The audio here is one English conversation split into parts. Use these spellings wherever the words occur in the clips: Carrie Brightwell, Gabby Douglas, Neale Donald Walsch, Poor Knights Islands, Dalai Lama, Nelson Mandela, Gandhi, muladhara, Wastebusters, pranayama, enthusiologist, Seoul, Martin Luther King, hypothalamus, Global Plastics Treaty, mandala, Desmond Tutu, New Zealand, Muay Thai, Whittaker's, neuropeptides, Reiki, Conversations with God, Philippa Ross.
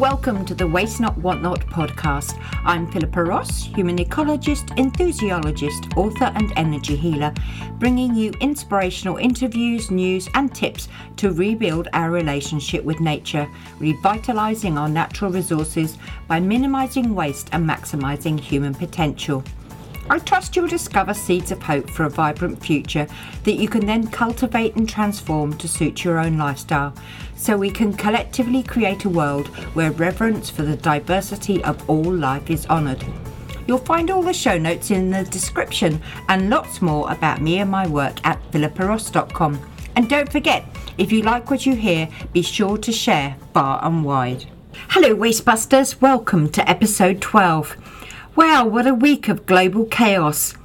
Welcome to the Waste Not, Want Not podcast. I'm Philippa Ross, human ecologist, enthusiologist, author and energy healer, bringing you inspirational interviews, news and tips to rebuild our relationship with nature, revitalising our natural resources by minimising waste and maximising human potential. I trust you'll discover seeds of hope for a vibrant future that you can then cultivate and transform to suit your own lifestyle, so we can collectively create a world where reverence for the diversity of all life is honoured. You'll find all the show notes in the description and lots more about me and my work at philippaross.com. And don't forget, if you like what you hear, be sure to share far and wide. Hello Wastebusters, welcome to episode 12. Wow, what a week of global chaos.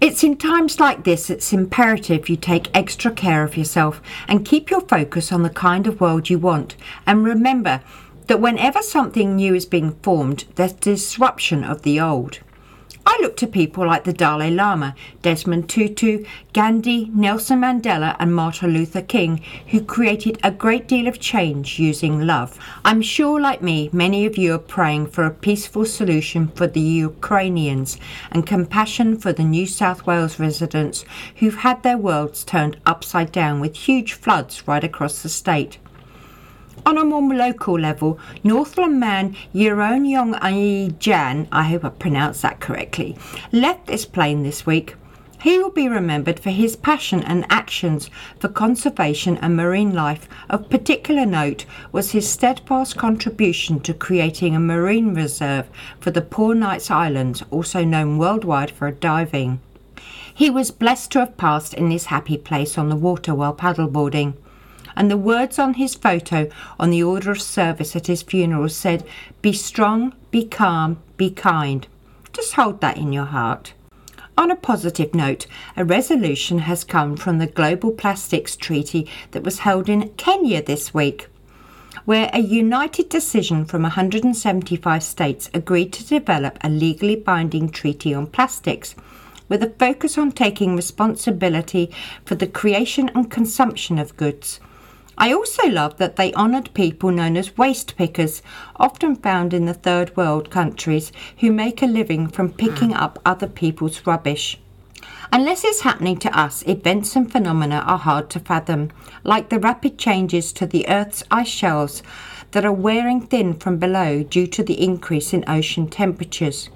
It's in times like this it's imperative you take extra care of yourself and keep your focus on the kind of world you want. And remember that whenever something new is being formed, there's disruption of the old. I look to people like the Dalai Lama, Desmond Tutu, Gandhi, Nelson Mandela and Martin Luther King, who created a great deal of change using love. I'm sure, like me, many of you are praying for a peaceful solution for the Ukrainians and compassion for the New South Wales residents who've had their worlds turned upside down with huge floods right across the state. On a more local level, Northland man Yeron Yong Ai Jan, I hope I pronounced that correctly, left this plane this week. He will be remembered for his passion and actions for conservation and marine life. Of particular note was his steadfast contribution to creating a marine reserve for the Poor Knights Islands, also known worldwide for diving. He was blessed to have passed in his happy place on the water while paddleboarding. And the words on his photo on the order of service at his funeral said, "Be strong, be calm, be kind." Just hold that in your heart. On a positive note, a resolution has come from the Global Plastics Treaty that was held in Kenya this week, where a united decision from 175 states agreed to develop a legally binding treaty on plastics, with a focus on taking responsibility for the creation and consumption of goods. I also love that they honoured people known as waste pickers, often found in the third world countries, who make a living from picking up other people's rubbish. Unless it's happening to us, events and phenomena are hard to fathom, like the rapid changes to the Earth's ice shelves that are wearing thin from below due to the increase in ocean temperatures.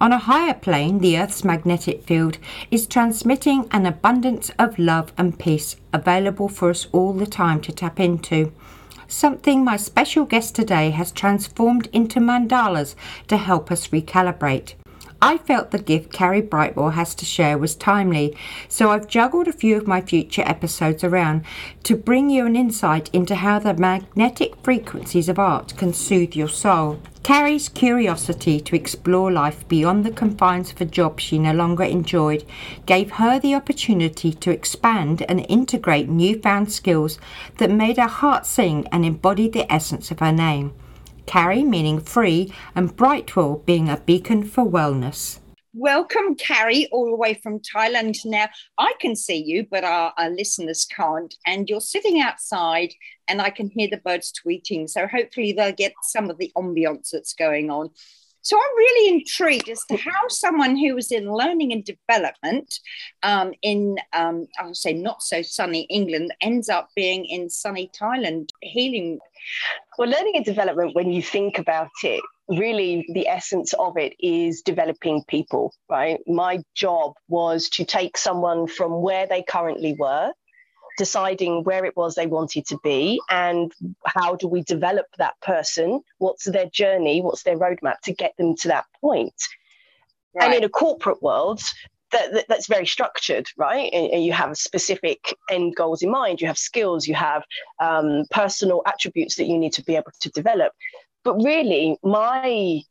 On a higher plane, the Earth's magnetic field is transmitting an abundance of love and peace available for us all the time to tap into. Something my special guest today has transformed into mandalas to help us recalibrate. I felt the gift Carrie Brightwell has to share was timely, so I've juggled a few of my future episodes around to bring you an insight into how the magnetic frequencies of art can soothe your soul. Carrie's curiosity to explore life beyond the confines of a job she no longer enjoyed gave her the opportunity to expand and integrate newfound skills that made her heart sing and embodied the essence of her name. Carrie meaning free and Brightwell being a beacon for wellness. Welcome, Carrie, all the way from Thailand. Now, I can see you, but our listeners can't. And you're sitting outside and I can hear the birds tweeting. So hopefully they'll get some of the ambience that's going on. So I'm really intrigued as to how someone who was in learning and development in I would say, not so sunny England ends up being in sunny Thailand healing. Well, learning and development, when you think about it, really the essence of it is developing people, right? My job was to take someone from where they currently were, deciding where it was they wanted to be and how do we develop that person, what's their journey, what's their roadmap to get them to that point. Right. And in a corporate world, that's very structured, right? And you have specific end goals in mind, you have skills, you have personal attributes that you need to be able to develop. But really, my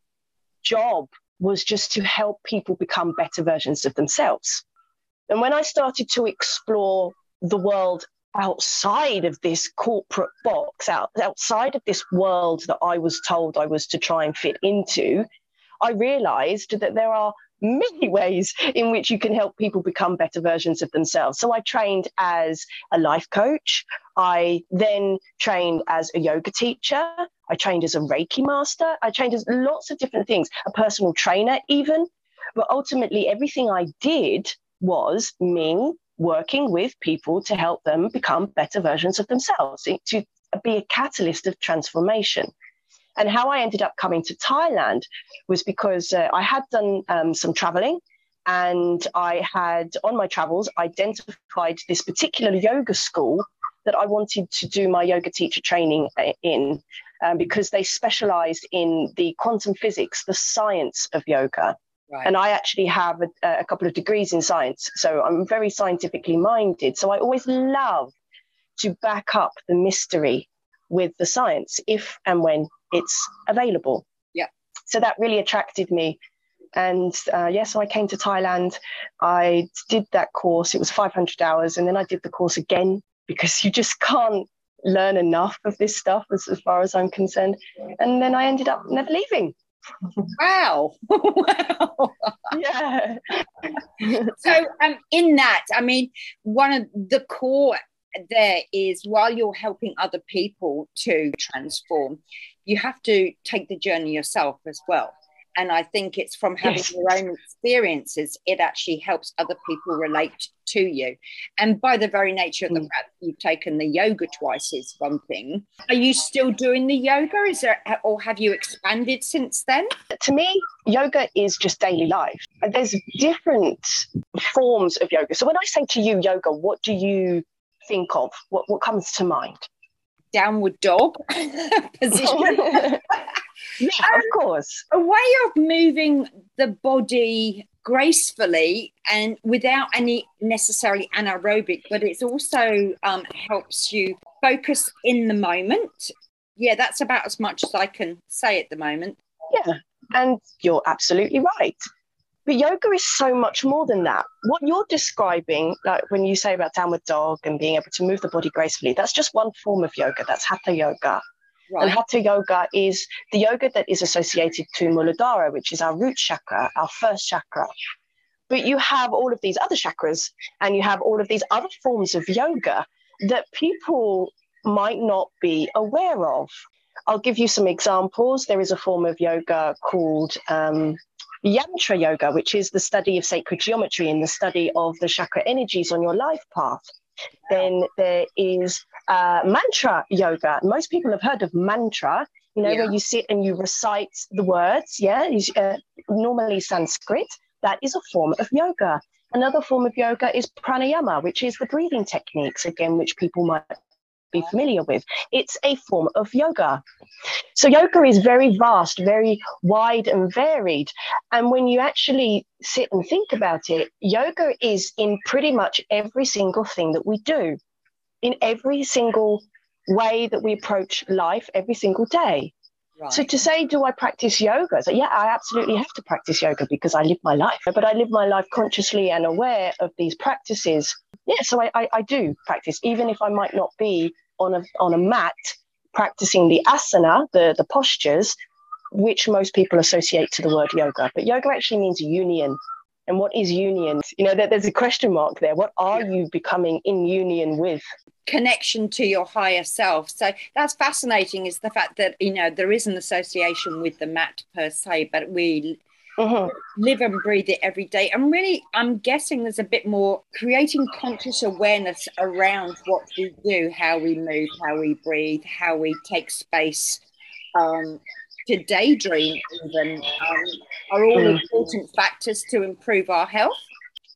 job was just to help people become better versions of themselves. And when I started to explore the world outside of this corporate box, outside of this world that I was told I was to try and fit into, I realized that there are many ways in which you can help people become better versions of themselves. So I trained as a life coach. I then trained as a yoga teacher. I I trained as a Reiki master. I trained as lots of different things, a personal trainer even. But ultimately, everything I did was me working with people to help them become better versions of themselves, to be a catalyst of transformation. And how I ended up coming to Thailand was because I had done some traveling, and I had, on my travels, identified this particular yoga school that I wanted to do my yoga teacher training in, because they specialized in the quantum physics, the science of yoga. Right. And I actually have a couple of degrees in science, so I'm very scientifically minded. So I always love to back up the mystery with the science if and when it's available. Yeah. So that really attracted me. And so I came to Thailand. I did that course. It was 500 hours. And then I did the course again, because you just can't learn enough of this stuff as far as I'm concerned. And then I ended up never leaving. Wow. Wow. Yeah. So in that, I mean, one of the core there is, while you're helping other people to transform, you have to take the journey yourself as well. And I think it's from having yes. your own experiences, it actually helps other people relate to you. And by the very nature of the fact that you've taken the yoga twice is one thing. Are you still doing the yoga? Is there, or have you expanded since then? To me, yoga is just daily life. There's different forms of yoga. So when I say to you yoga, what do you think of? What comes to mind? Downward dog position. Yeah, of course. A way of moving the body gracefully and without any necessarily anaerobic, but it's also helps you focus in the moment. Yeah, that's about as much as I can say at the moment. Yeah, and you're absolutely right. But yoga is so much more than that. What you're describing, like when you say about downward dog and being able to move the body gracefully, that's just one form of yoga. That's hatha yoga. Right. And hatha yoga is the yoga that is associated to muladhara, which is our root chakra, our first chakra. But you have all of these other chakras, and you have all of these other forms of yoga that people might not be aware of. I'll give you some examples. There is a form of yoga called Yantra yoga, which is the study of sacred geometry and the study of the chakra energies on your life path. Then there is mantra yoga. Most people have heard of mantra, you know, yeah. where you sit and you recite the words, yeah, normally Sanskrit. That is a form of yoga. Another form of yoga is pranayama, which is the breathing techniques, again, which people might be familiar with. It's a form of yoga. So yoga is very vast, very wide and varied. And when you actually sit and think about it, yoga is in pretty much every single thing that we do, in every single way that we approach life every single day. Right. So to say, do I practice yoga? So yeah, I absolutely have to practice yoga because I live my life, but I live my life consciously and aware of these practices. Yeah, so I do practice, even if I might not be on a mat practicing the asana, the postures, which most people associate to the word yoga. But yoga actually means union. And what is union? You know, there's a question mark there. What are you becoming in union with? Connection to your higher self. So that's fascinating, is the fact that, you know, there is an association with the mat per se, but we live and breathe it every day. And really, I'm guessing there's a bit more creating conscious awareness around what we do, how we move, how we breathe, how we take space to daydream even, are all important factors to improve our health.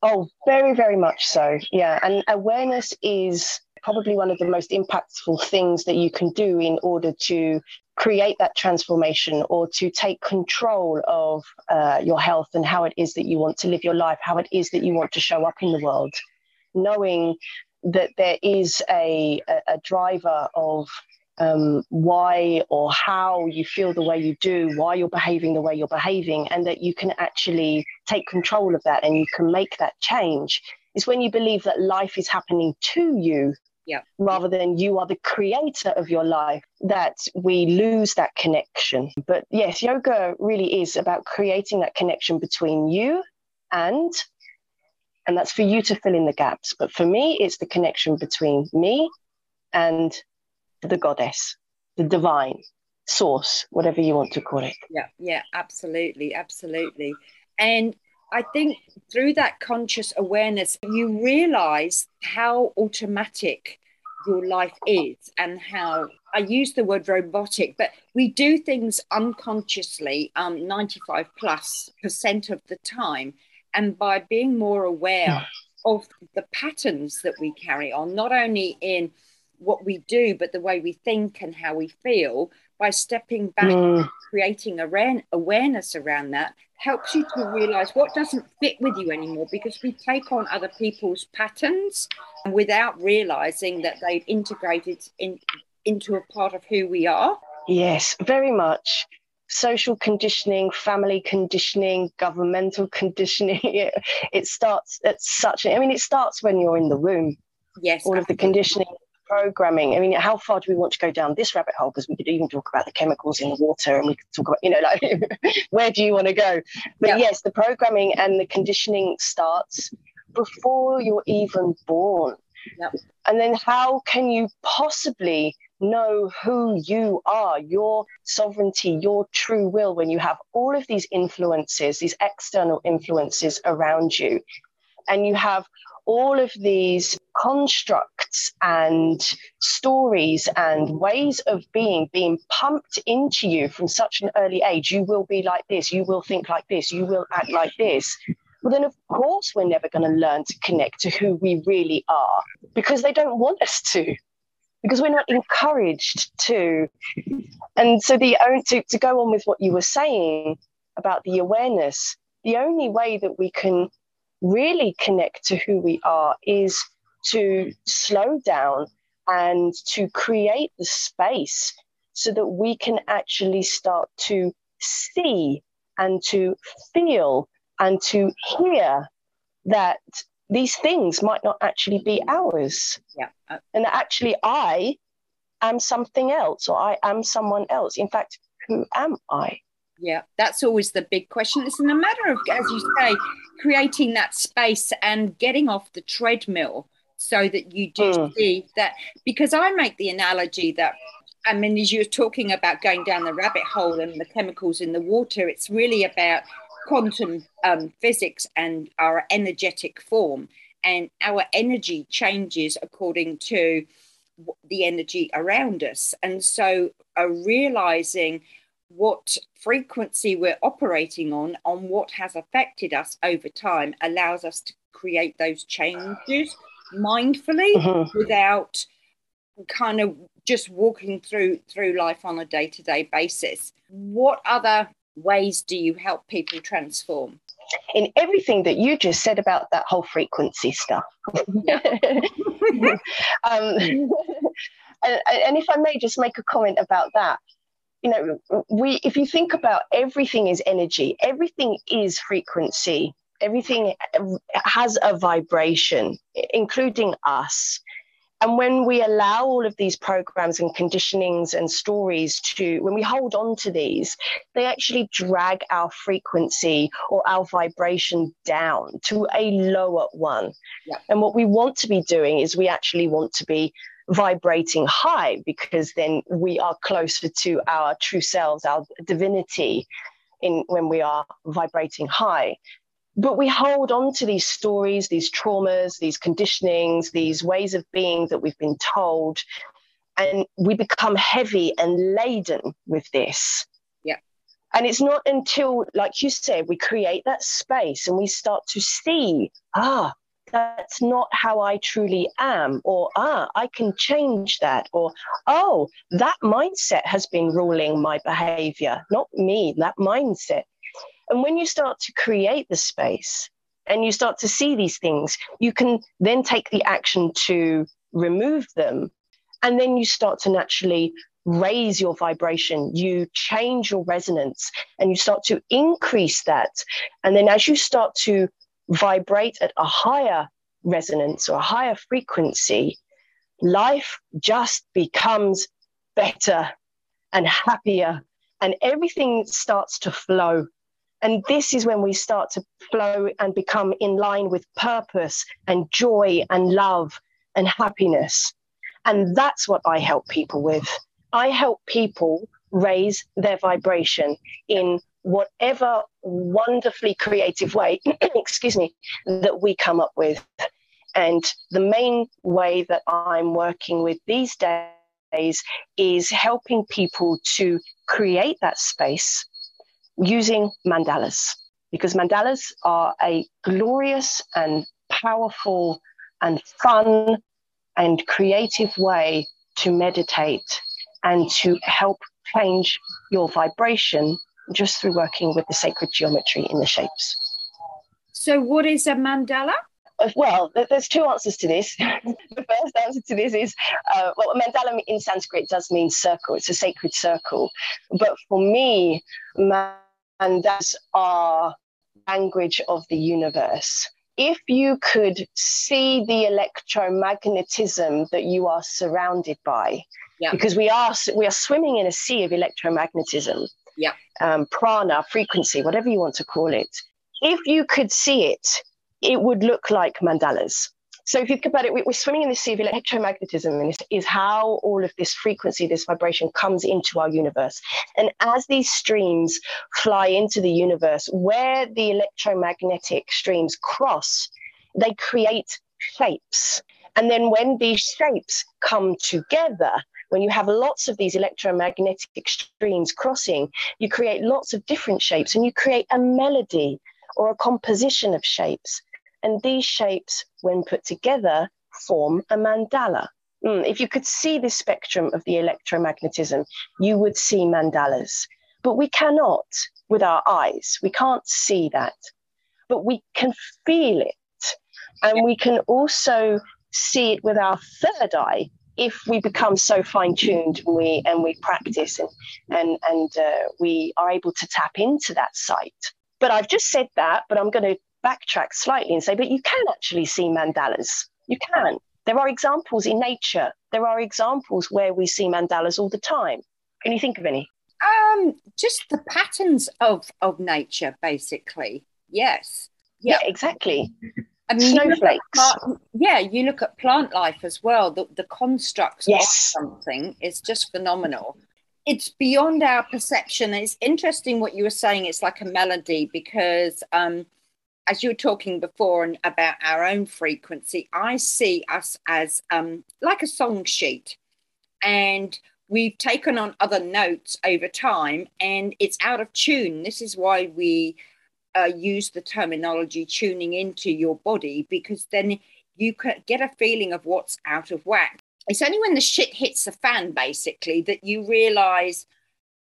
Oh, very, very much so. Yeah. And awareness is probably one of the most impactful things that you can do in order to create that transformation or to take control of your health and how it is that you want to live your life, how it is that you want to show up in the world, knowing that there is a driver of why or how you feel the way you do, why you're behaving the way you're behaving, and that you can actually take control of that and you can make that change. It's when you believe that life is happening to you rather than you are the creator of your life that we lose that connection. But yes, yoga really is about creating that connection between you and that's for you to fill in the gaps. But for me, it's the connection between me and the goddess, the divine. source, whatever you want to call it. Yeah, absolutely, absolutely. And I think through that conscious awareness, you realize how automatic your life is and how, I use the word robotic, but we do things unconsciously 95%+ of the time. And by being more aware of the patterns that we carry on, not only in what we do, but the way we think and how we feel, by stepping back and creating awareness around that, helps you to realize what doesn't fit with you anymore, because we take on other people's patterns without realizing that they've integrated into a part of who we are. Yes, very much. Social conditioning, family conditioning, governmental conditioning. It starts at such, it starts when you're in the womb. Yes. All of the conditioning, programming. How far do we want to go down this rabbit hole? Because we could even talk about the chemicals in the water, and we could talk about, where do you want to go? But yes, the programming and the conditioning starts before you're even born. Yep. And then how can you possibly know who you are, your sovereignty, your true will, when you have all of these influences, these external influences around you, and you have all of these constructs and stories and ways of being pumped into you from such an early age? You will be like this, you will think like this, you will act like this. Well, then, of course, we're never going to learn to connect to who we really are, because they don't want us to, because we're not encouraged to. And so to go on with what you were saying about the awareness, the only way that we can really connect to who we are is to slow down and to create the space so that we can actually start to see and to feel and to hear that these things might not actually be ours. Yeah. And that actually I am something else, or I am someone else. In fact, who am I? Yeah, that's always the big question. It's in a matter of, as you say, creating that space and getting off the treadmill so that you do see that. Because I make the analogy that, as you're talking about going down the rabbit hole and the chemicals in the water, it's really about quantum physics and our energetic form. And our energy changes according to the energy around us. And so realizing what frequency we're operating on what has affected us over time, allows us to create those changes mindfully without kind of just walking through life on a day-to-day basis. What other ways do you help people transform? In everything that you just said about that whole frequency stuff. And if I may just make a comment about that. If you think about, everything is energy, everything is frequency, everything has a vibration, including us. And when we allow all of these programs and conditionings and stories when we hold on to these, they actually drag our frequency or our vibration down to a lower one. Yeah. And what we want to be doing is we actually want to be vibrating high, because then we are closer to our true selves, our divinity, when we are vibrating high. But we hold on to these stories, these traumas, these conditionings, these ways of being that we've been told, and we become heavy and laden with this. Yeah. And it's not until, like you said, we create that space and we start to see, that's not how I truly am, or I can change that, or that mindset has been ruling my behavior, not me, that mindset. And when you start to create the space and you start to see these things, you can then take the action to remove them, and then you start to naturally raise your vibration, you change your resonance, and you start to increase that. And then as you start to vibrate at a higher resonance or a higher frequency, life just becomes better and happier, and everything starts to flow. And this is when we start to flow and become in line with purpose and joy and love and happiness. And that's what I help people with. I help people raise their vibration in whatever wonderfully creative way, excuse me, that we come up with. And the main way that I'm working with these days is helping people to create that space using mandalas, because mandalas are a glorious and powerful and fun and creative way to meditate and to help change your vibration just through working with the sacred geometry in the shapes. So what is a mandala? Well, there's two answers to this. The first answer to this is, well, mandala in Sanskrit does mean circle. It's a sacred circle. But for me, mandalas are language of the universe. If you could see the electromagnetism that you are surrounded by, yeah, because we are swimming in a sea of electromagnetism, yeah, prana, frequency, whatever you want to call it. If you could see it, it would look like mandalas. So if you think about it, we're swimming in the sea of electromagnetism, and this is how all of this frequency, this vibration comes into our universe. And as these streams fly into the universe, where the electromagnetic streams cross, they create shapes. And then when these shapes come together, when you have lots of these electromagnetic streams crossing, you create lots of different shapes, and you create a melody or a composition of shapes. And these shapes, when put together, form a mandala. If you could see the spectrum of the electromagnetism, you would see mandalas. But we cannot with our eyes. We can't see that. But we can feel it. And we can also see it with our third eye if we become so fine-tuned and we practice and we are able to tap into that sight. But I've just said that, but I'm going to backtrack slightly and say, but you can actually see mandalas. You can. There are examples in nature. There are examples where we see mandalas all the time. Can you think of any? Just the patterns of nature, basically. Yes. Yeah, exactly. I mean, snowflakes. You look at plant life as well. The constructs, yes, of something is just phenomenal. It's beyond our perception. It's interesting what you were saying. It's like a melody, because as you were talking before and about our own frequency, I see us as like a song sheet, and we've taken on other notes over time and it's out of tune. This is why we use the terminology tuning into your body, because then you can get a feeling of what's out of whack. It's only when the shit hits the fan, basically, that you realise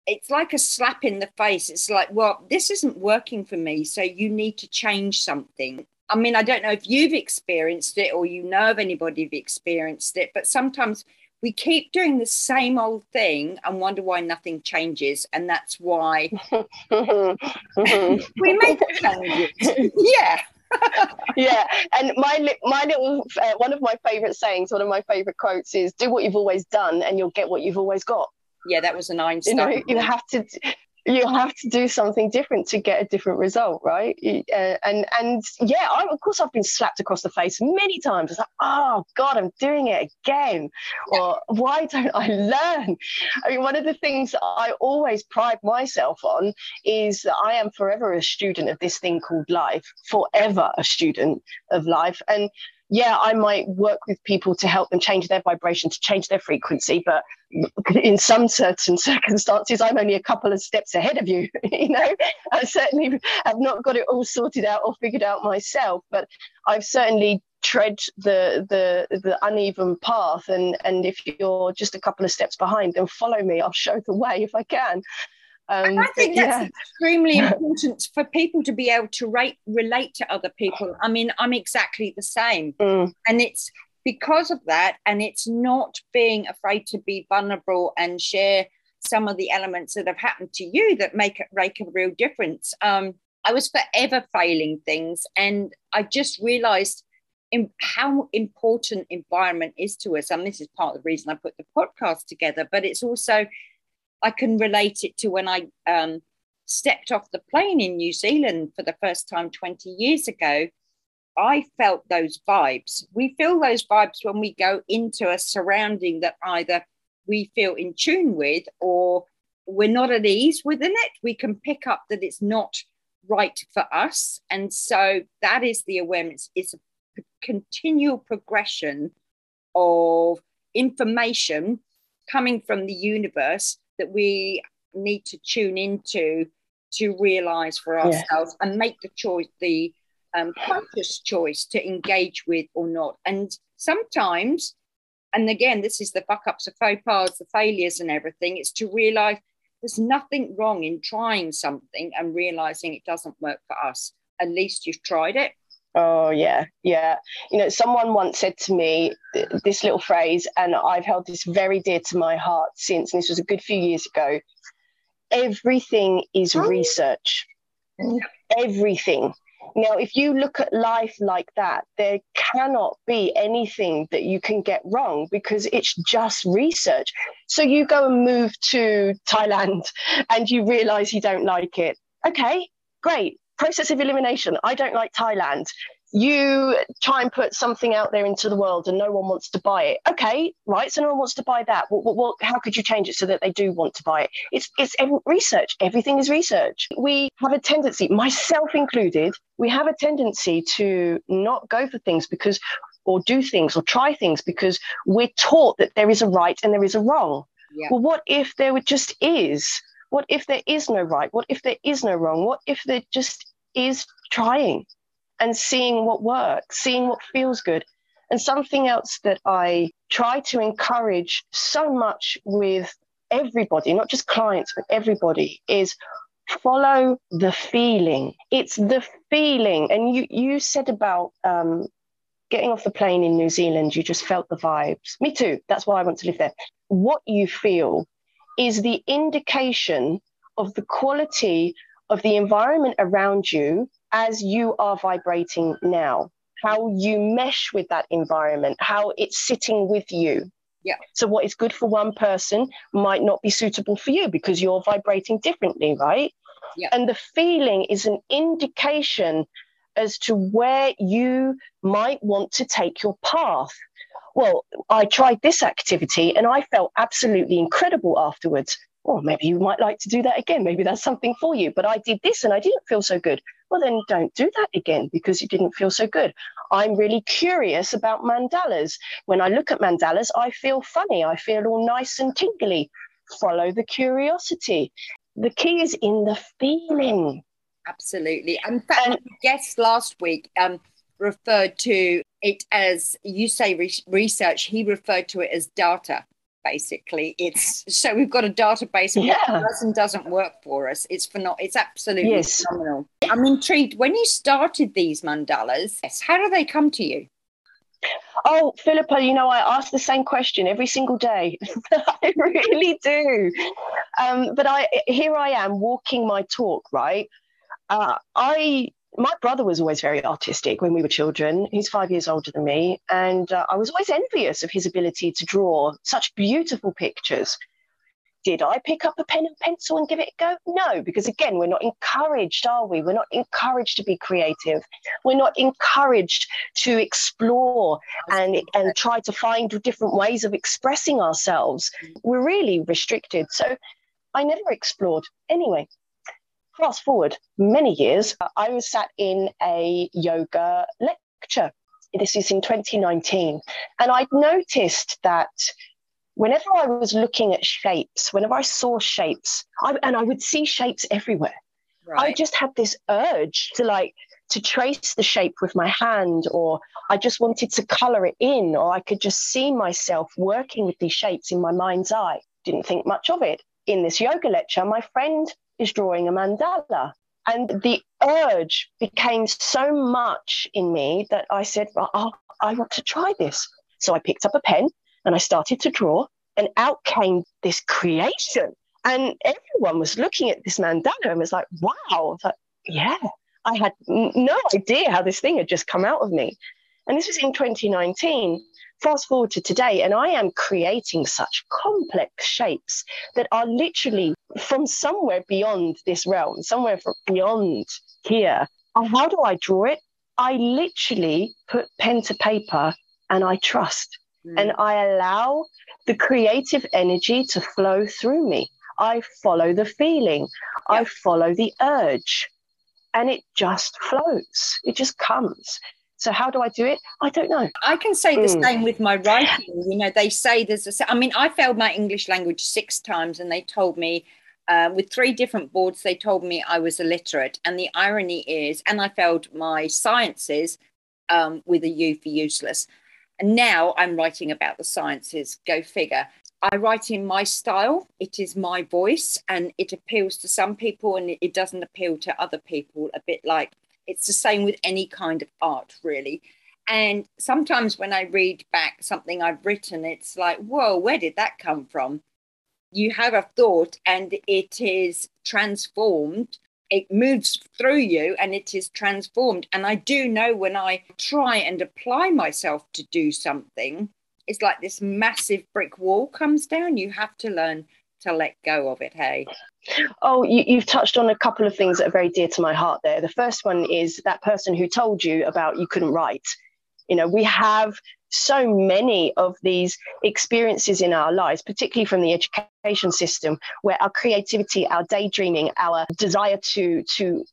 it's like a slap in the face. It's like, well, this isn't working for me, so you need to change something. I mean, I don't know if you've experienced it or you know of anybody who've experienced it, but sometimes we keep doing the same old thing and wonder why nothing changes, and that's why we make changes. Yeah. Yeah, and my little one of my favorite sayings, one of my favorite quotes is, do what you've always done and you'll get what you've always got. Yeah, that was an Einstein. You know, you have to do something different to get a different result, right? And yeah, of course I've been slapped across the face many times. It's like, oh God, I'm doing it again. Yeah. Or why don't I learn? I mean, one of the things that I always pride myself on is that I am forever a student of this thing called life, forever a student of life. And yeah, I might work with people to help them change their vibration, to change their frequency, but in some certain circumstances, I'm only a couple of steps ahead of you, you know? I certainly have not got it all sorted out or figured out myself, but I've certainly tread the uneven path, and if you're just a couple of steps behind, then follow me, I'll show the way if I can. And I think that's extremely important for people to be able to relate to other people. I mean, I'm exactly the same. And it's because of that, and it's not being afraid to be vulnerable and share some of the elements that have happened to you that make a real difference. I was forever failing things, and I just realised how important environment is to us. And this is part of the reason I put the podcast together, but it's also... I can relate it to when I stepped off the plane in New Zealand for the first time 20 years ago. I felt those vibes. We feel those vibes when we go into a surrounding that either we feel in tune with or we're not at ease within it, we can pick up that it's not right for us. And so that is the awareness. It's a continual progression of information coming from the universe that we need to tune into to realize for ourselves, and make the choice, the conscious choice to engage with or not. And sometimes, and again, this is the fuck ups, the faux pas, the failures and everything, it's to realize there's nothing wrong in trying something and realizing it doesn't work for us. At least you've tried it. Oh, yeah, yeah. You know, someone once said to me this little phrase, and I've held this very dear to my heart since, and this was a good few years ago. Everything is research. Everything. Now, if you look at life like that, there cannot be anything that you can get wrong because it's just research. So you go and move to Thailand and you realize you don't like it. Okay, great. Process of elimination. I don't like Thailand. You try and put something out there into the world and no one wants to buy it. Okay, right, so no one wants to buy that. Well, how could you change it so that they do want to buy it? It's research. Everything is research. We have a tendency, myself included, we have a tendency to not go for things because, or do things or try things because we're taught that there is a right and there is a wrong. Yeah. Well, what if there just is? What if there is no right? What if there is no wrong? What if there just is trying? And seeing what works, seeing what feels good. And something else that I try to encourage so much with everybody, not just clients, but everybody, is follow the feeling. It's the feeling. And you said about getting off the plane in New Zealand, you just felt the vibes. Me too. That's why I want to live there. What you feel is the indication of the quality of the environment around you as you are vibrating now, how you mesh with that environment, how it's sitting with you. Yeah. So what is good for one person might not be suitable for you because you're vibrating differently, right? Yeah. And the feeling is an indication as to where you might want to take your path. Well, I tried this activity and I felt absolutely incredible afterwards. Well, maybe you might like to do that again. Maybe that's something for you. But I did this and I didn't feel so good. Well, then don't do that again because it didn't feel so good. I'm really curious about mandalas. When I look at mandalas, I feel funny. I feel all nice and tingly. Follow the curiosity. The key is in the feeling. Absolutely. In fact, my guest last week referred to it as, you say research, he referred to it as data. Basically, it's so we've got a database and that person doesn't work for us. It's absolutely phenomenal. I'm intrigued. When you started these mandalas, how do they come to you? Oh, Philippa, you know, I ask the same question every single day. I really do. But here I am walking my talk, right? My brother was always very artistic when we were children. He's 5 years older than me. And I was always envious of his ability to draw such beautiful pictures. Did I pick up a pen and pencil and give it a go? No, because again, we're not encouraged, are we? We're not encouraged to be creative. We're not encouraged to explore and try to find different ways of expressing ourselves. We're really restricted. So I never explored. Anyway. Fast forward many years, I was sat in a yoga lecture. This is in 2019. And I'd noticed that whenever I was looking at shapes, whenever I saw shapes, I would see shapes everywhere. Right. I just had this urge to trace the shape with my hand, or I just wanted to color it in, or I could just see myself working with these shapes in my mind's eye. Didn't think much of it. In this yoga lecture, my friend is drawing a mandala. And the urge became so much in me that I said, well, I want to try this. So I picked up a pen and I started to draw, and out came this creation. And everyone was looking at this mandala and was like, wow. I was like, yeah, I had no idea how this thing had just come out of me. And this was in 2019. Fast forward to today, and I am creating such complex shapes that are literally from somewhere beyond this realm, somewhere from beyond here. And how do I draw it? I literally put pen to paper and I trust and I allow the creative energy to flow through me. I follow the feeling. Yep. I follow the urge. And it just flows. It just comes. So how do I do it? I don't know. I can say the same with my writing. You know, they say there's a... I mean, I failed my English language 6 times and they told me, with 3 different boards, they told me I was illiterate. And the irony is, and I failed my sciences with a U for useless. And now I'm writing about the sciences, go figure. I write in my style. It is my voice and it appeals to some people and it doesn't appeal to other people. A bit like it's the same with any kind of art, really. And sometimes when I read back something I've written, it's like, whoa, where did that come from? You have a thought and it is transformed. It moves through you and it is transformed. And I do know when I try and apply myself to do something, it's like this massive brick wall comes down. You have to learn to let go of it, hey? Oh, you've touched on a couple of things that are very dear to my heart there. The first one is that person who told you about you couldn't write. You know, we have so many of these experiences in our lives, particularly from the education system, where our creativity, our daydreaming, our desire to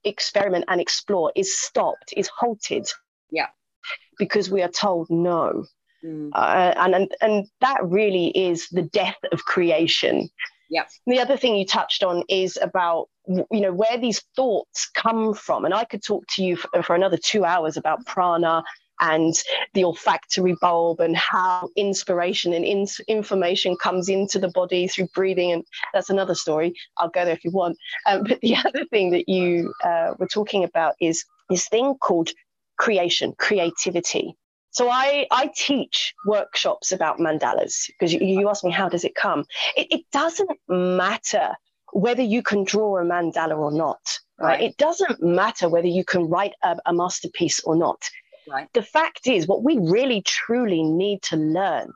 experiment and explore is stopped, is halted. Yeah. Because we are told no. Mm. And that really is the death of creation. Yeah. The other thing you touched on is about, you know, where these thoughts come from. And I could talk to you for another 2 hours about prana and the olfactory bulb and how inspiration and information comes into the body through breathing. And that's another story. I'll go there if you want. But the other thing that you were talking about is this thing called creation, creativity. So I teach workshops about mandalas because you asked me, how does it come? It doesn't matter whether you can draw a mandala or not. Right? It doesn't matter whether you can write a masterpiece or not. Right. The fact is, what we really truly need to learn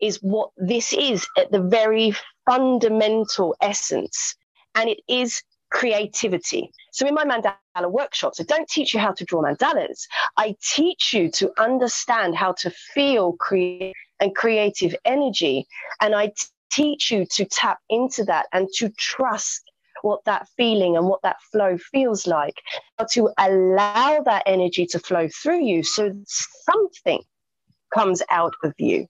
is what this is at the very fundamental essence, and it is creativity. So in my mandala workshops, I don't teach you how to draw mandalas. I teach you to understand how to feel creative energy, and I teach you to tap into that and to trust what that feeling and what that flow feels like, how to allow that energy to flow through you so something comes out of you.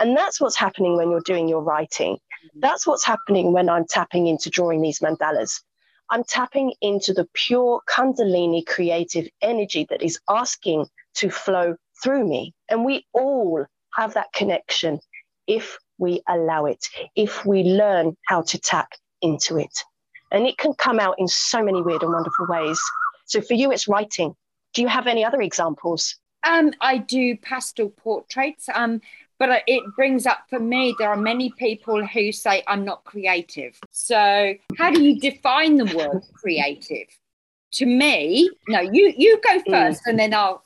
And that's what's happening when you're doing your writing. That's what's happening when I'm tapping into drawing these mandalas. I'm tapping into the pure Kundalini creative energy that is asking to flow through me. And we all have that connection if we allow it, if we learn how to tap into it. And it can come out in so many weird and wonderful ways. So for you, it's writing. Do you have any other examples? I do pastel portraits, but it brings up for me, there are many people who say, I'm not creative. So how do you define the word creative? To me, no, you go first and then I'll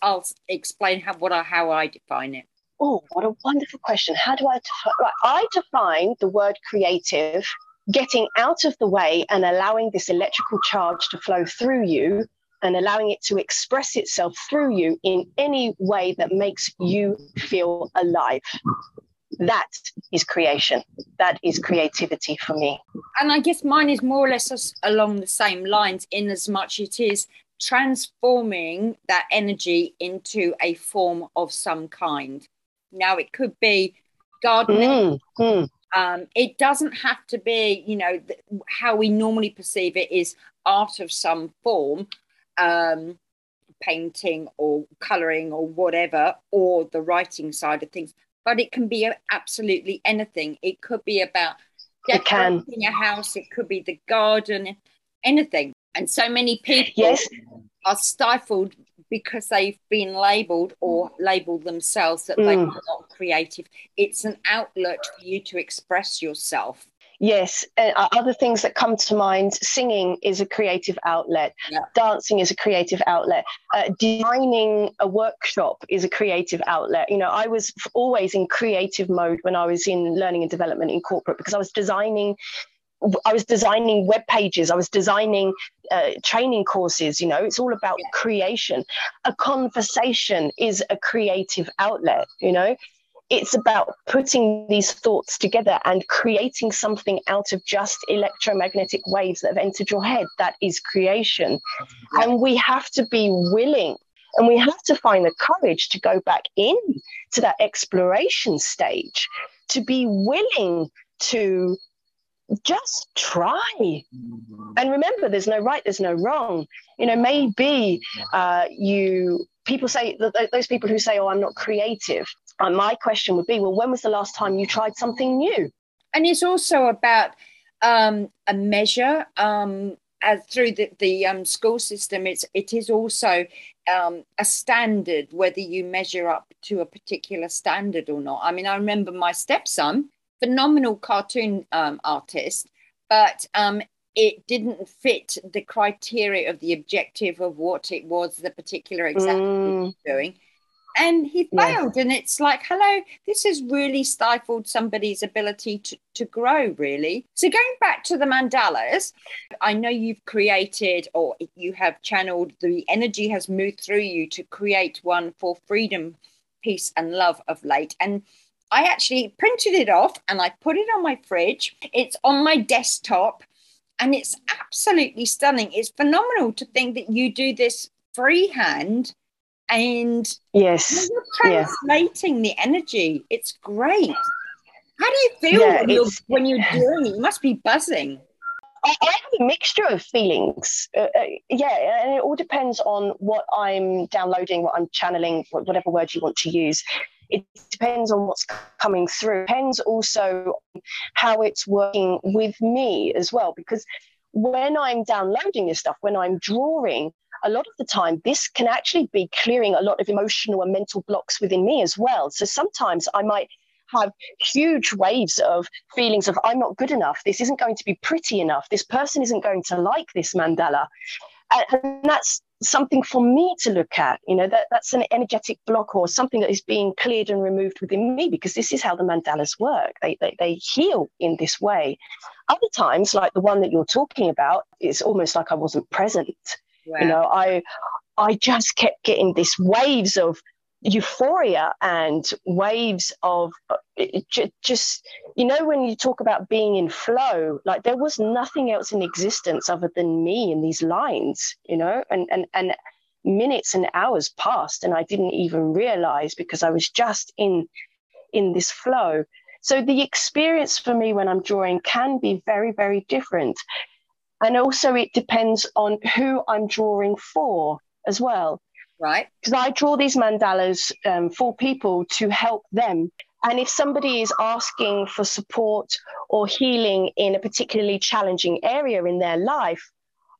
explain how I define it. Oh, what a wonderful question. How do I define? I define the word creative getting out of the way and allowing this electrical charge to flow through you and allowing it to express itself through you in any way that makes you feel alive. That is creation. That is creativity for me. And I guess mine is more or less along the same lines, in as much it is transforming that energy into a form of some kind. Now, it could be gardening. It doesn't have to be, you know, how we normally perceive it is art of some form, painting or colouring or whatever, or the writing side of things. But it can be absolutely anything. It could be about decorating a house. It could be the garden, anything. And so many people are stifled because they've been labelled or labelled themselves that they are not creative. It's an outlet for you to express yourself. Yes, other things that come to mind, singing is a creative outlet. Yeah. Dancing is a creative outlet. Designing a workshop is a creative outlet. You know, I was always in creative mode when I was in learning and development in corporate because I was designing web pages. I was designing training courses. You know, it's all about creation. A conversation is a creative outlet. You know, it's about putting these thoughts together and creating something out of just electromagnetic waves that have entered your head. That is creation. And we have to be willing, and we have to find the courage to go back in to that exploration stage, to be willing to just try. And remember, there's no right, there's no wrong. You know, maybe people say, those people who say, oh, I'm not creative. And my question would be, well, when was the last time you tried something new? And it's also about a measure. Through the school system, it is also a standard, whether you measure up to a particular standard or not. I mean, I remember my stepson, phenomenal cartoon artist, but it didn't fit the criteria of the objective of what it was, the particular exam he was doing. And he failed. And it's like, hello, this has really stifled somebody's ability to grow, really. So going back to the mandalas, I know you've created, or you have channeled, the energy has moved through you to create one for freedom, peace and love of late. And I actually printed it off and I put it on my fridge. It's on my desktop and it's absolutely stunning. It's phenomenal to think that you do this freehand. And yes, you're translating the energy. It's great. How do you feel when you're doing it? You must be buzzing. I have a mixture of feelings. And it all depends on what I'm downloading, what I'm channeling, whatever word you want to use. It depends on what's coming through. It depends also on how it's working with me as well. Because when I'm downloading this stuff, when I'm drawing, a lot of the time, this can actually be clearing a lot of emotional and mental blocks within me as well. So sometimes I might have huge waves of feelings of I'm not good enough. This isn't going to be pretty enough. This person isn't going to like this mandala. And that's something for me to look at. You know, that's an energetic block or something that is being cleared and removed within me, because this is how the mandalas work. They heal in this way. Other times, like the one that you're talking about, it's almost like I wasn't present. Wow. You know, I just kept getting these waves of euphoria and waves of just, you know, when you talk about being in flow, like there was nothing else in existence other than me in these lines, you know, and minutes and hours passed and I didn't even realize because I was just in this flow. So the experience for me when I'm drawing can be very, very different. And also it depends on who I'm drawing for as well. Right. Because I draw these mandalas for people to help them. And if somebody is asking for support or healing in a particularly challenging area in their life,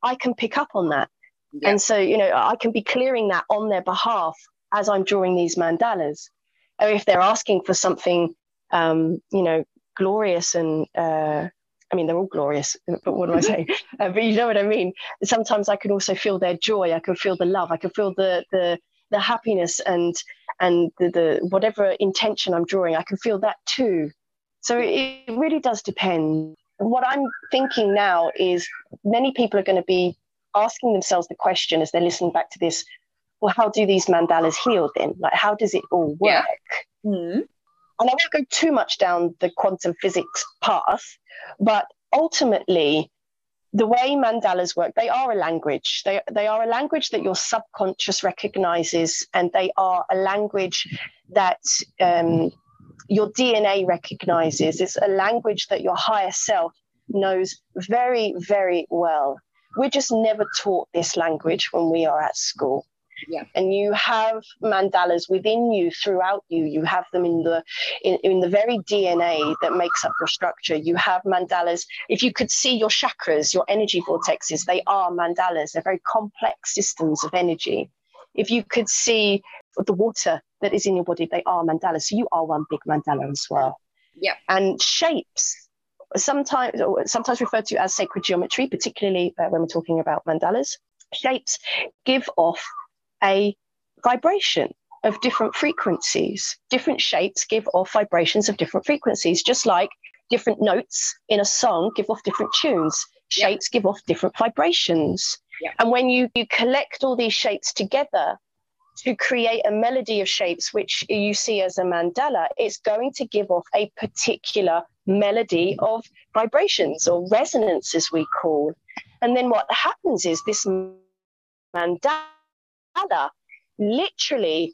I can pick up on that. Yeah. And so, you know, I can be clearing that on their behalf as I'm drawing these mandalas. Or if they're asking for something, you know, glorious and I mean, they're all glorious, but what do I say? But you know what I mean? Sometimes I can also feel their joy. I can feel the love. I can feel the happiness and the whatever intention I'm drawing. I can feel that too. So it really does depend. What I'm thinking now is many people are going to be asking themselves the question as they're listening back to this, well, how do these mandalas heal then? Like, how does it all work? Yeah. Mm-hmm. And I won't go too much down the quantum physics path, but ultimately, the way mandalas work, they are a language. They are a language that your subconscious recognizes, and they are a language that your DNA recognizes. It's a language that your higher self knows very, very well. We're just never taught this language when we are at school. Yeah. And you have mandalas within you, throughout you. You have them in the very DNA that makes up your structure. You have mandalas. If you could see your chakras, your energy vortexes, they are mandalas. They're very complex systems of energy. If you could see the water that is in your body, they are mandalas. So you are one big mandala as well. Yeah. And shapes, sometimes referred to as sacred geometry, particularly when we're talking about mandalas, shapes give off a vibration of different frequencies. Different shapes give off vibrations of different frequencies, just like different notes in a song give off different tunes. Shapes give off different vibrations. And when you collect all these shapes together to create a melody of shapes, which you see as a mandala, it's going to give off a particular melody of vibrations or resonance, as we call. And then what happens is this mandala literally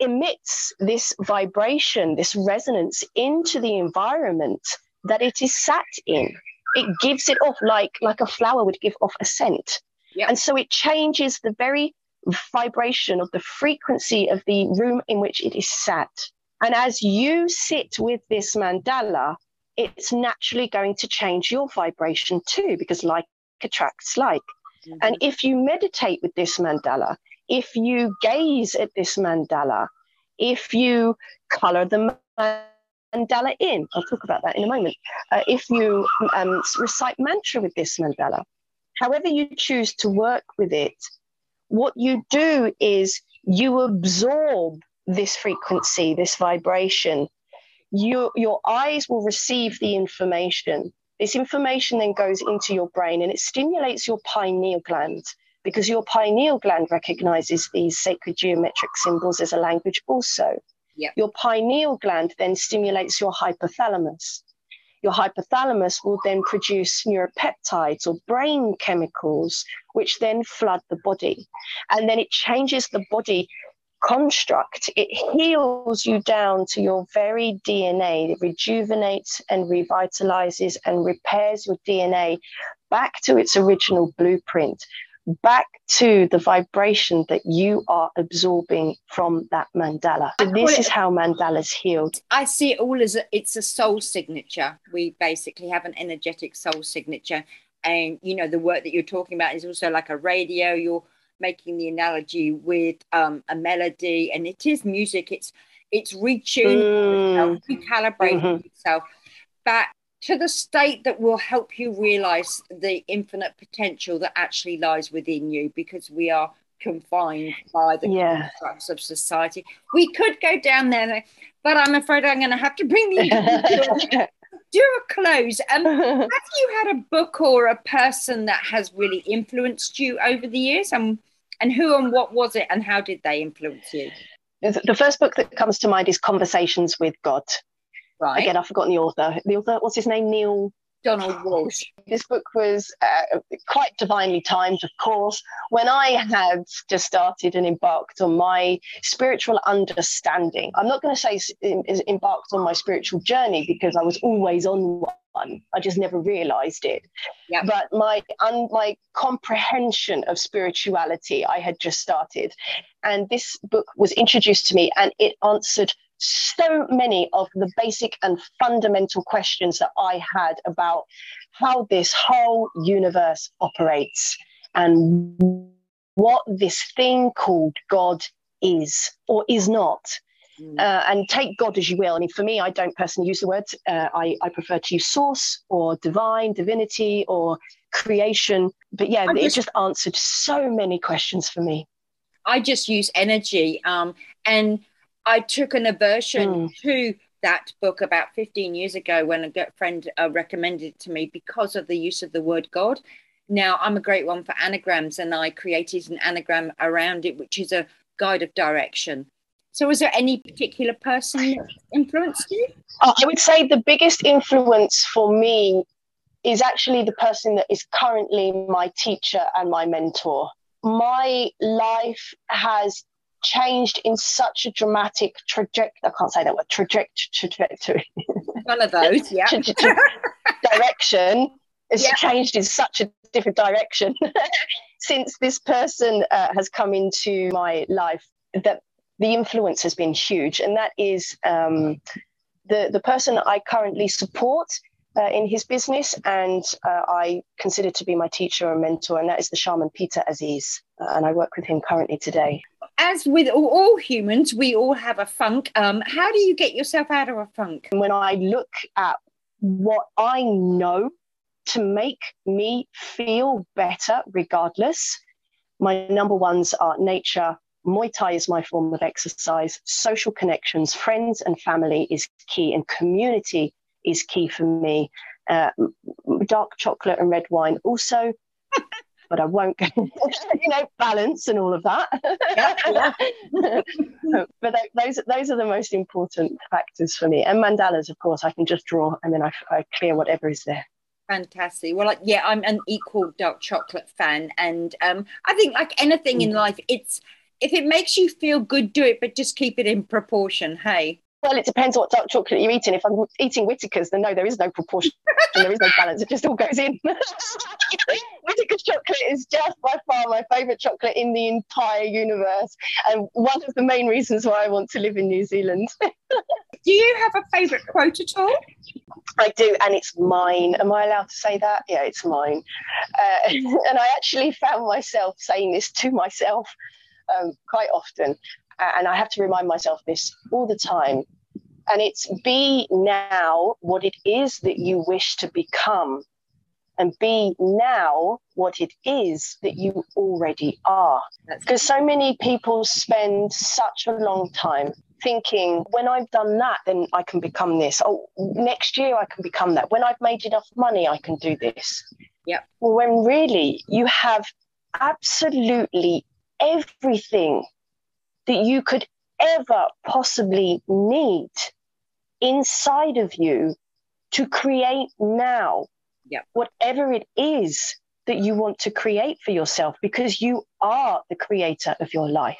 emits this vibration, this resonance into the environment that it is sat in. It gives it off like a flower would give off a scent. Yep. And so it changes the very vibration of the frequency of the room in which it is sat. And as you sit with this mandala, it's naturally going to change your vibration too, because like attracts like. Mm-hmm. And if you meditate with this mandala, if you gaze at this mandala, if you color the mandala in, I'll talk about that in a moment, if you recite mantra with this mandala, however you choose to work with it, what you do is you absorb this frequency, this vibration. Your eyes will receive the information. This information then goes into your brain and it stimulates your pineal gland, because your pineal gland recognizes these sacred geometric symbols as a language also. Yep. Your pineal gland then stimulates your hypothalamus. Your hypothalamus will then produce neuropeptides or brain chemicals, which then flood the body. And then it changes the body construct. It heals you down to your very DNA. It rejuvenates and revitalizes and repairs your DNA back to its original blueprint, back to the vibration that you are absorbing from that mandala. So this is how mandala's healed. I see it all as it's a soul signature. We basically have an energetic soul signature. And, you know, the work that you're talking about is also like a radio. You're making the analogy with a melody, and it is music. It's retuning yourself, recalibrating yourself back to the state that will help you realize the infinite potential that actually lies within you, because we are confined by the constructs of society. We could go down there, but I'm afraid I'm going to have to bring you to a close. Have you had a book or a person that has really influenced you over the years? And who and what was it, and how did they influence you? The first book that comes to mind is Conversations with God. Right. Again, I've forgotten the author. The author, what's his name? Neale Donald Walsch. This book was quite divinely timed, of course. When I had just started and embarked on my spiritual understanding, I'm not going to say embarked on my spiritual journey, because I was always on one. I just never realised it. Yep. But my comprehension of spirituality, I had just started. And this book was introduced to me, and it answered so many of the basic and fundamental questions that I had about how this whole universe operates and what this thing called God is or is not. And take God as you will. I mean, for me, I don't personally use the word. I prefer to use source or divine, divinity or creation. But yeah, it just answered so many questions for me. I just use energy and I took an aversion to that book about 15 years ago when a friend recommended it to me because of the use of the word God. Now, I'm a great one for anagrams, and I created an anagram around it, which is a guide of direction. So was there any particular person that influenced you? I would say the biggest influence for me is actually the person that is currently my teacher and my mentor. My life has changed in such a dramatic trajectory. I can't say that word. Trajectory. One of those, yeah. Direction has changed in such a different direction since this person has come into my life, that the influence has been huge. And that is the person I currently support in his business, and I consider to be my teacher and mentor, and that is the shaman Peter Aziz, and I work with him currently today. As with all humans, we all have a funk. How do you get yourself out of a funk? When I look at what I know to make me feel better regardless, my number ones are nature. Muay Thai is my form of exercise. Social connections, friends and family is key, and community is key for me. Dark chocolate and red wine also but I won't go, you know, balance and all of that. But those are the most important factors for me. And mandalas, of course, I can just draw and then I clear whatever is there. Fantastic. Well, yeah, I'm an equal dark chocolate fan. And I think like anything in life, it's, if it makes you feel good, do it, but just keep it in proportion. Hey. Well, it depends what dark chocolate you're eating. If I'm eating Whittaker's, then no, there is no proportion. There is no balance. It just all goes in. Whittaker's chocolate is just by far my favourite chocolate in the entire universe. And one of the main reasons why I want to live in New Zealand. Do you have a favourite quote at all? I do, and it's mine. Am I allowed to say that? Yeah, it's mine. And I actually found myself saying this to myself quite often. And I have to remind myself this all the time. And it's be now what it is that you wish to become, and be now what it is that you already are. Because so many people spend such a long time thinking, when I've done that, then I can become this. Oh, next year I can become that. When I've made enough money, I can do this. Yeah. When really you have absolutely everything that you could ever possibly need inside of you to create now, whatever it is that you want to create for yourself, because you are the creator of your life.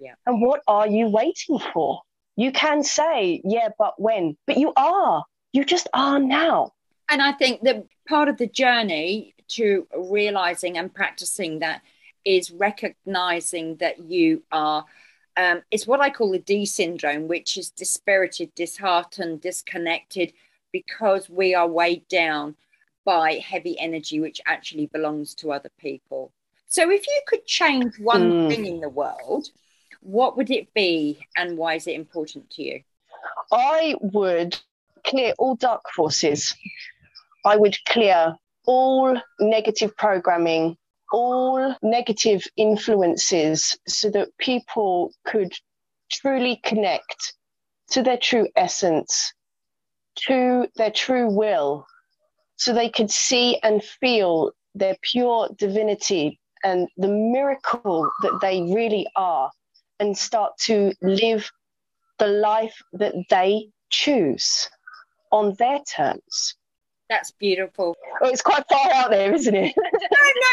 Yeah. And what are you waiting for? You can say, yeah, but when? But you are. You just are now. And I think that part of the journey to realizing and practicing that is recognizing that you are, it's what I call the D syndrome, which is dispirited, disheartened, disconnected, because we are weighed down by heavy energy, which actually belongs to other people. So if you could change one thing in the world, what would it be, and why is it important to you? I would clear all dark forces. I would clear all negative programming, all negative influences, so that people could truly connect to their true essence, to their true will, so they could see and feel their pure divinity and the miracle that they really are, and start to live the life that they choose on their terms. That's beautiful. Well, it's quite far out there, isn't it? No,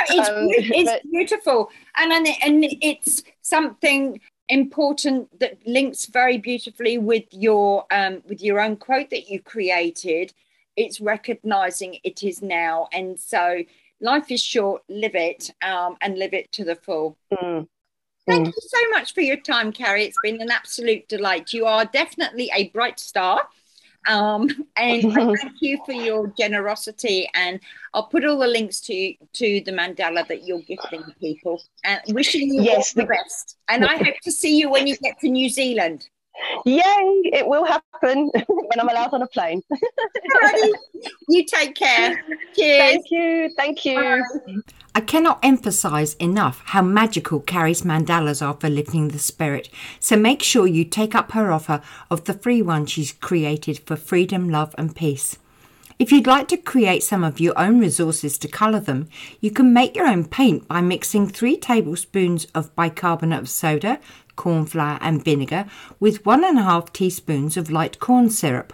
it's beautiful. And it's something important that links very beautifully with your own quote that you created. It's recognising it is now. And so life is short, live it, and live it to the full. Thank you so much for your time, Carrie. It's been an absolute delight. You are definitely a bright star. And thank you for your generosity, and I'll put all the links to the mandala that you're gifting people, and wishing you all the best, and I hope to see you when you get to New Zealand. Yay, it will happen when I'm allowed on a plane. Alrighty. You take care. Cheers. Thank you. Bye. I cannot emphasize enough how magical Carrie's mandalas are for lifting the spirit, so make sure you take up her offer of the free one she's created for freedom, love and peace. If you'd like to create some of your own resources to colour them, you can make your own paint by mixing 3 tablespoons of bicarbonate of soda, corn flour and vinegar with 1.5 teaspoons of light corn syrup.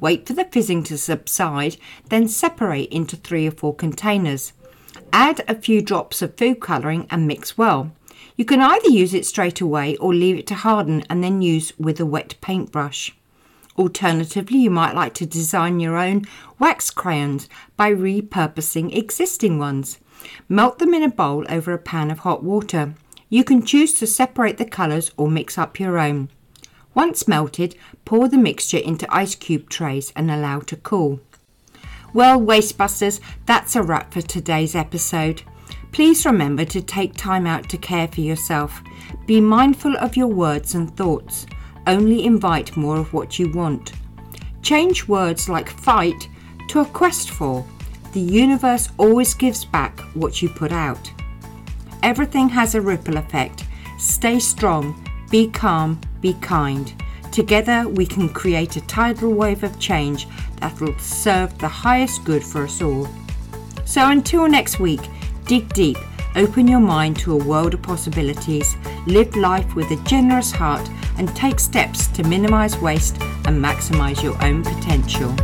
Wait for the fizzing to subside, then separate into 3 or 4 containers. Add a few drops of food colouring and mix well. You can either use it straight away or leave it to harden and then use with a wet paintbrush. Alternatively, you might like to design your own wax crayons by repurposing existing ones. Melt them in a bowl over a pan of hot water. You can choose to separate the colours or mix up your own. Once melted, pour the mixture into ice cube trays and allow to cool. Well, Wastebusters, that's a wrap for today's episode. Please remember to take time out to care for yourself. Be mindful of your words and thoughts. Only invite more of what you want. Change words like fight to a quest for. The universe always gives back what you put out. Everything has a ripple effect. Stay strong, be calm, be kind. Together we can create a tidal wave of change that will serve the highest good for us all. So until next week, dig deep Open your mind to a world of possibilities, live life with a generous heart, and take steps to minimize waste and maximize your own potential.